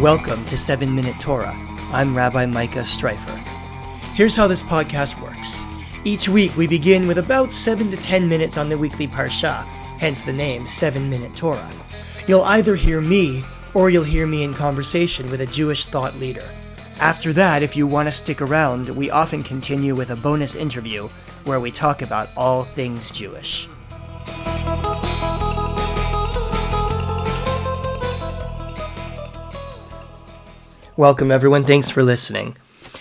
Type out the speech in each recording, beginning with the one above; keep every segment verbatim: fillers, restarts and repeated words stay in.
Welcome to seven minute Torah. I'm Rabbi Micah Streifer. Here's how this podcast works. Each week we begin with about seven to ten minutes on the weekly parsha, hence the name seven minute Torah. You'll either hear me or you'll hear me in conversation with a Jewish thought leader. After that, if you want to stick around, we often continue with a bonus interview where we talk about all things Jewish. Welcome, everyone. Thanks for listening.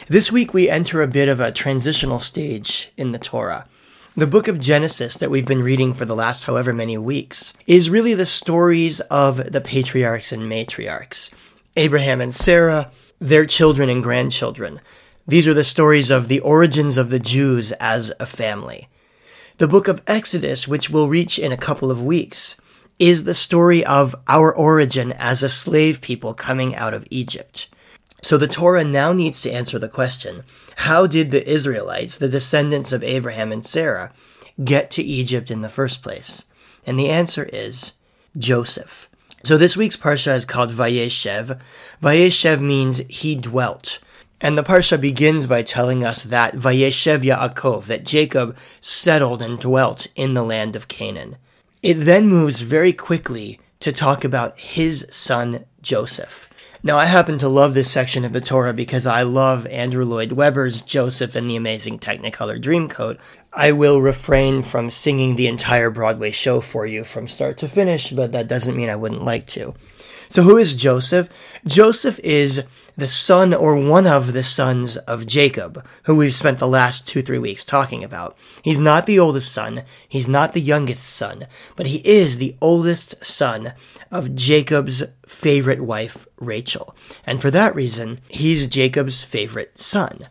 This week, we enter a bit of a transitional stage in the Torah. The book of Genesis that we've been reading for the last however many weeks is really the stories of the patriarchs and matriarchs, Abraham and Sarah, their children and grandchildren. These are the stories of the origins of the Jews as a family. The book of Exodus, which we'll reach in a couple of weeks, is the story of our origin as a slave people coming out of Egypt. So the Torah now needs to answer the question, how did the Israelites, the descendants of Abraham and Sarah, get to Egypt in the first place? And the answer is Joseph. So this week's parsha is called Vayeshev. Vayeshev means he dwelt. And the parsha begins by telling us that Vayeshev Yaakov, that Jacob settled and dwelt in the land of Canaan. It then moves very quickly to talk about his son Joseph. Now, I happen to love this section of the Torah because I love Andrew Lloyd Webber's Joseph and the Amazing Technicolor Dreamcoat. I will refrain from singing the entire Broadway show for you from start to finish, but that doesn't mean I wouldn't like to. So who is Joseph? Joseph is the son or one of the sons of Jacob, who we've spent the last two, three weeks talking about. He's not the oldest son, he's not the youngest son, but he is the oldest son of Jacob's favorite wife, Rachel. And for that reason, he's Jacob's favorite son.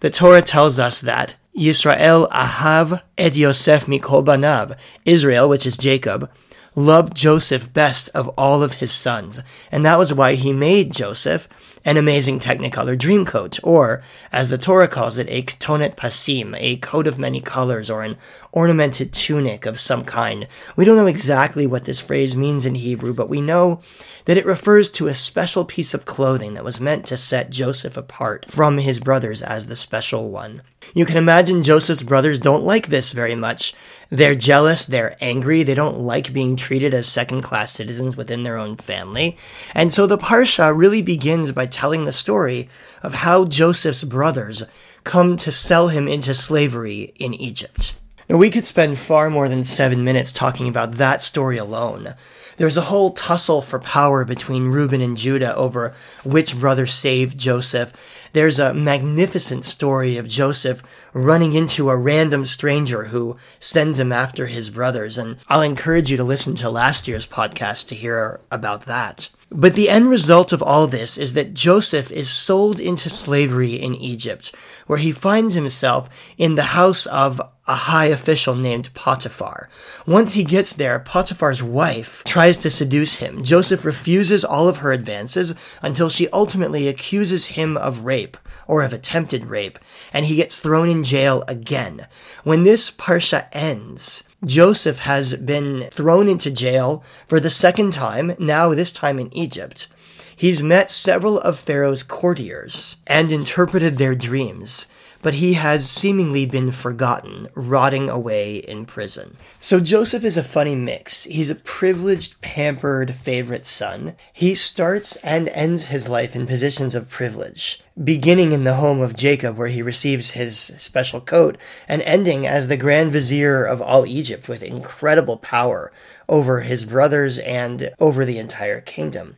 The Torah tells us that yisrael ahav et yosef mikol banav, Israel, which is Jacob, loved Joseph best of all of his sons. And that was why he made Joseph an amazing technicolor dreamcoat, or, as the Torah calls it, a ketonet pasim, a coat of many colors, or an ornamented tunic of some kind. We don't know exactly what this phrase means in Hebrew, but we know that it refers to a special piece of clothing that was meant to set Joseph apart from his brothers as the special one. You can imagine Joseph's brothers don't like this very much. They're jealous, they're angry, they don't like being treated as second-class citizens within their own family. And so the Parsha really begins by telling the story of how Joseph's brothers come to sell him into slavery in Egypt. Now, we could spend far more than seven minutes talking about that story alone. There's a whole tussle for power between Reuben and Judah over which brother saved Joseph. There's a magnificent story of Joseph running into a random stranger who sends him after his brothers, and I'll encourage you to listen to last year's podcast to hear about that. But the end result of all this is that Joseph is sold into slavery in Egypt, where he finds himself in the house of a high official named Potiphar. Once he gets there, Potiphar's wife tries to seduce him. Joseph refuses all of her advances until she ultimately accuses him of rape, or of attempted rape, and he gets thrown in jail again. When this parsha ends, Joseph has been thrown into jail for the second time, now this time in Egypt. He's met several of Pharaoh's courtiers and interpreted their dreams, but he has seemingly been forgotten, rotting away in prison. So Joseph is a funny mix. He's a privileged, pampered favorite son. He starts and ends his life in positions of privilege, beginning in the home of Jacob, where he receives his special coat, and ending as the grand vizier of all Egypt with incredible power over his brothers and over the entire kingdom.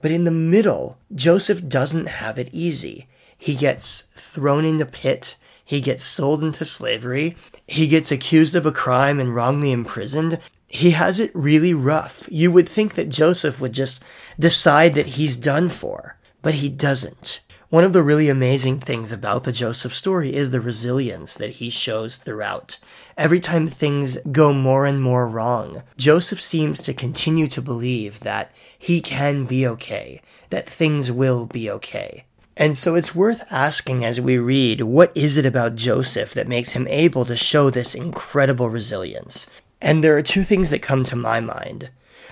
But in the middle, Joseph doesn't have it easy. He gets thrown in the pit, he gets sold into slavery, he gets accused of a crime and wrongly imprisoned. He has it really rough. You would think that Joseph would just decide that he's done for, but he doesn't. One of the really amazing things about the Joseph story is the resilience that he shows throughout. Every time things go more and more wrong, Joseph seems to continue to believe that he can be okay, that things will be okay. And so it's worth asking as we read, what is it about Joseph that makes him able to show this incredible resilience? And there are two things that come to my mind.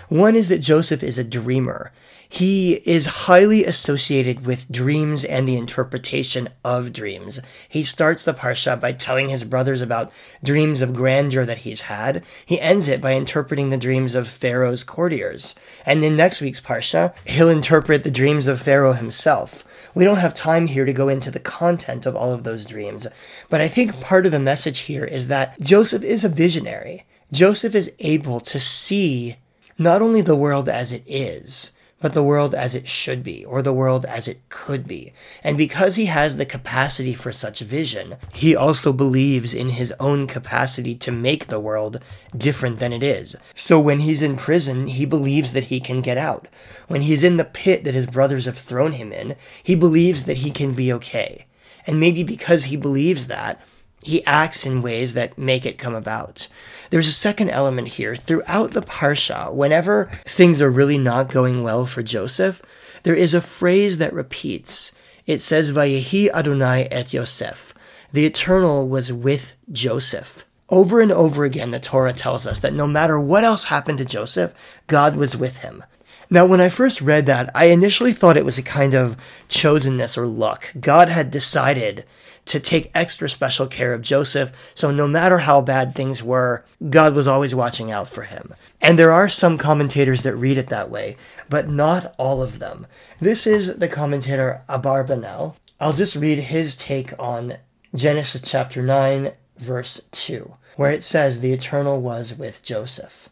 One is that Joseph is a dreamer. He is highly associated with dreams and the interpretation of dreams. He starts the Parsha by telling his brothers about dreams of grandeur that he's had. He ends it by interpreting the dreams of Pharaoh's courtiers. And in next week's Parsha, he'll interpret the dreams of Pharaoh himself. We don't have time here to go into the content of all of those dreams, but I think part of the message here is that Joseph is a visionary. Joseph is able to see not only the world as it is, but the world as it should be, or the world as it could be. And because he has the capacity for such vision, he also believes in his own capacity to make the world different than it is. So when he's in prison, he believes that he can get out. When he's in the pit that his brothers have thrown him in, he believes that he can be okay. And maybe because he believes that, he acts in ways that make it come about. There's a second element here. Throughout the Parsha, whenever things are really not going well for Joseph, there is a phrase that repeats. It says, Vayehi Adonai et Yosef. The Eternal was with Joseph. Over and over again, the Torah tells us that no matter what else happened to Joseph, God was with him. Now, when I first read that, I initially thought it was a kind of chosenness or luck. God had decided to take extra special care of Joseph, so no matter how bad things were, God was always watching out for him. And there are some commentators that read it that way, but not all of them. This is the commentator Abarbanel. I'll just read his take on Genesis chapter nine, verse two, where it says, the Eternal was with Joseph.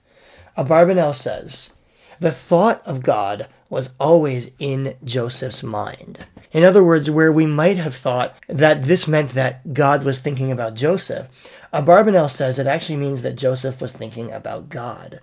Abarbanel says, the thought of God was always in Joseph's mind. In other words, where we might have thought that this meant that God was thinking about Joseph, Abarbanel says it actually means that Joseph was thinking about God.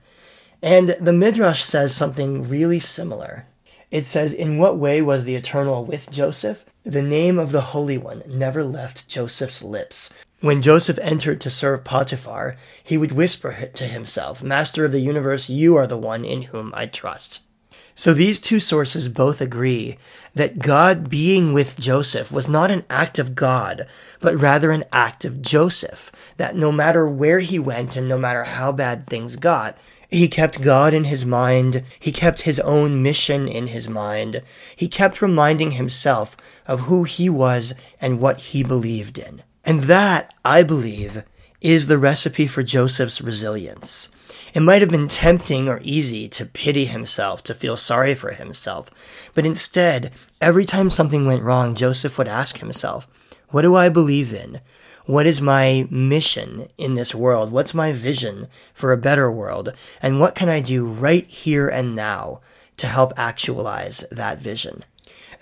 And the Midrash says something really similar. It says, in what way was the Eternal with Joseph? The name of the Holy One never left Joseph's lips. When Joseph entered to serve Potiphar, he would whisper to himself, Master of the universe, you are the one in whom I trust. So these two sources both agree that God being with Joseph was not an act of God, but rather an act of Joseph, that no matter where he went and no matter how bad things got, he kept God in his mind, he kept his own mission in his mind, he kept reminding himself of who he was and what he believed in. And that, I believe, is the recipe for Joseph's resilience. It might have been tempting or easy to pity himself, to feel sorry for himself, but instead, every time something went wrong, Joseph would ask himself, what do I believe in? What is my mission in this world? What's my vision for a better world? And what can I do right here and now to help actualize that vision?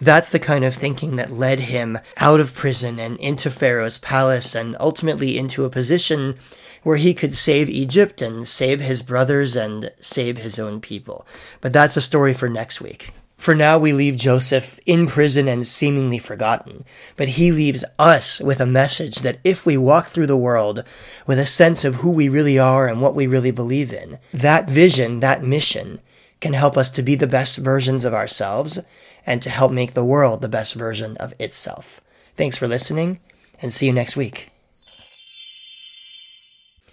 That's the kind of thinking that led him out of prison and into Pharaoh's palace and ultimately into a position where he could save Egypt and save his brothers and save his own people. But that's a story for next week. For now, we leave Joseph in prison and seemingly forgotten, but he leaves us with a message that if we walk through the world with a sense of who we really are and what we really believe in, that vision, that mission, can help us to be the best versions of ourselves and to help make the world the best version of itself. Thanks for listening, and see you next week.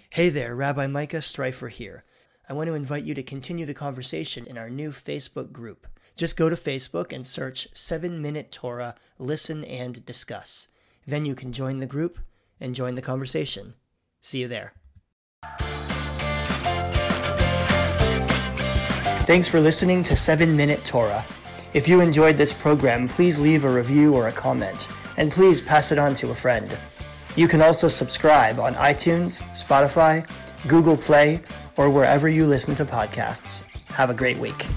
Hey there, Rabbi Micah Streifer here. I want to invite you to continue the conversation in our new Facebook group. Just go to Facebook and search seven minute Torah, Listen and Discuss. Then you can join the group and join the conversation. See you there. Thanks for listening to seven minute Torah. If you enjoyed this program, please leave a review or a comment, and please pass it on to a friend. You can also subscribe on iTunes, Spotify, Google Play, or wherever you listen to podcasts. Have a great week.